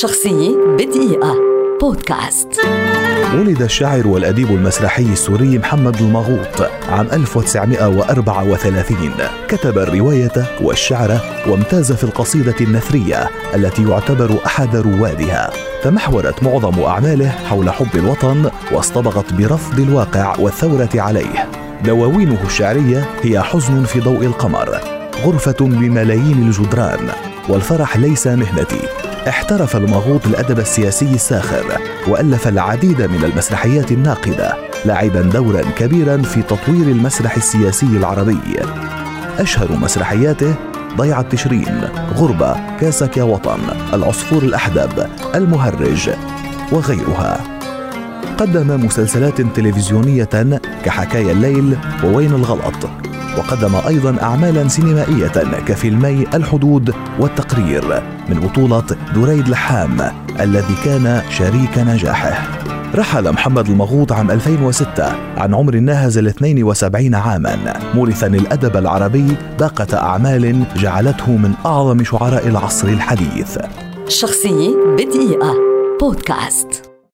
شخصية بدقيقة بودكاست. ولد الشاعر والأديب المسرحي السوري محمد الماغوط عام 1934. كتب الرواية والشعر وامتاز في القصيدة النثرية التي يعتبر أحد روادها. تمحورت معظم أعماله حول حب الوطن واصطبغت برفض الواقع والثورة عليه. دواوينه الشعرية هي حزن في ضوء القمر، غرفة بملايين الجدران، والفرح ليس مهنتي. احترف الماغوط الأدب السياسي الساخر وألف العديد من المسرحيات الناقدة، لاعبا دورا كبيرا في تطوير المسرح السياسي العربي. أشهر مسرحياته ضيعة تشرين، غربة، كاسك يا وطن، العصفور الأحدب، المهرج وغيرها. قدم مسلسلات تلفزيونية كحكايا الليل ووين الغلط، وقدم أيضا أعمالا سينمائية كفيلمي الحدود والتقرير من بطولة دريد لحام الذي كان شريك نجاحه. رحل محمد الماغوط عام 2006 عن عمر ناهز 72 عاما، مورثا الأدب العربي باقة أعمال جعلته من أعظم شعراء العصر الحديث. شخصية بدقيقة بودكاست.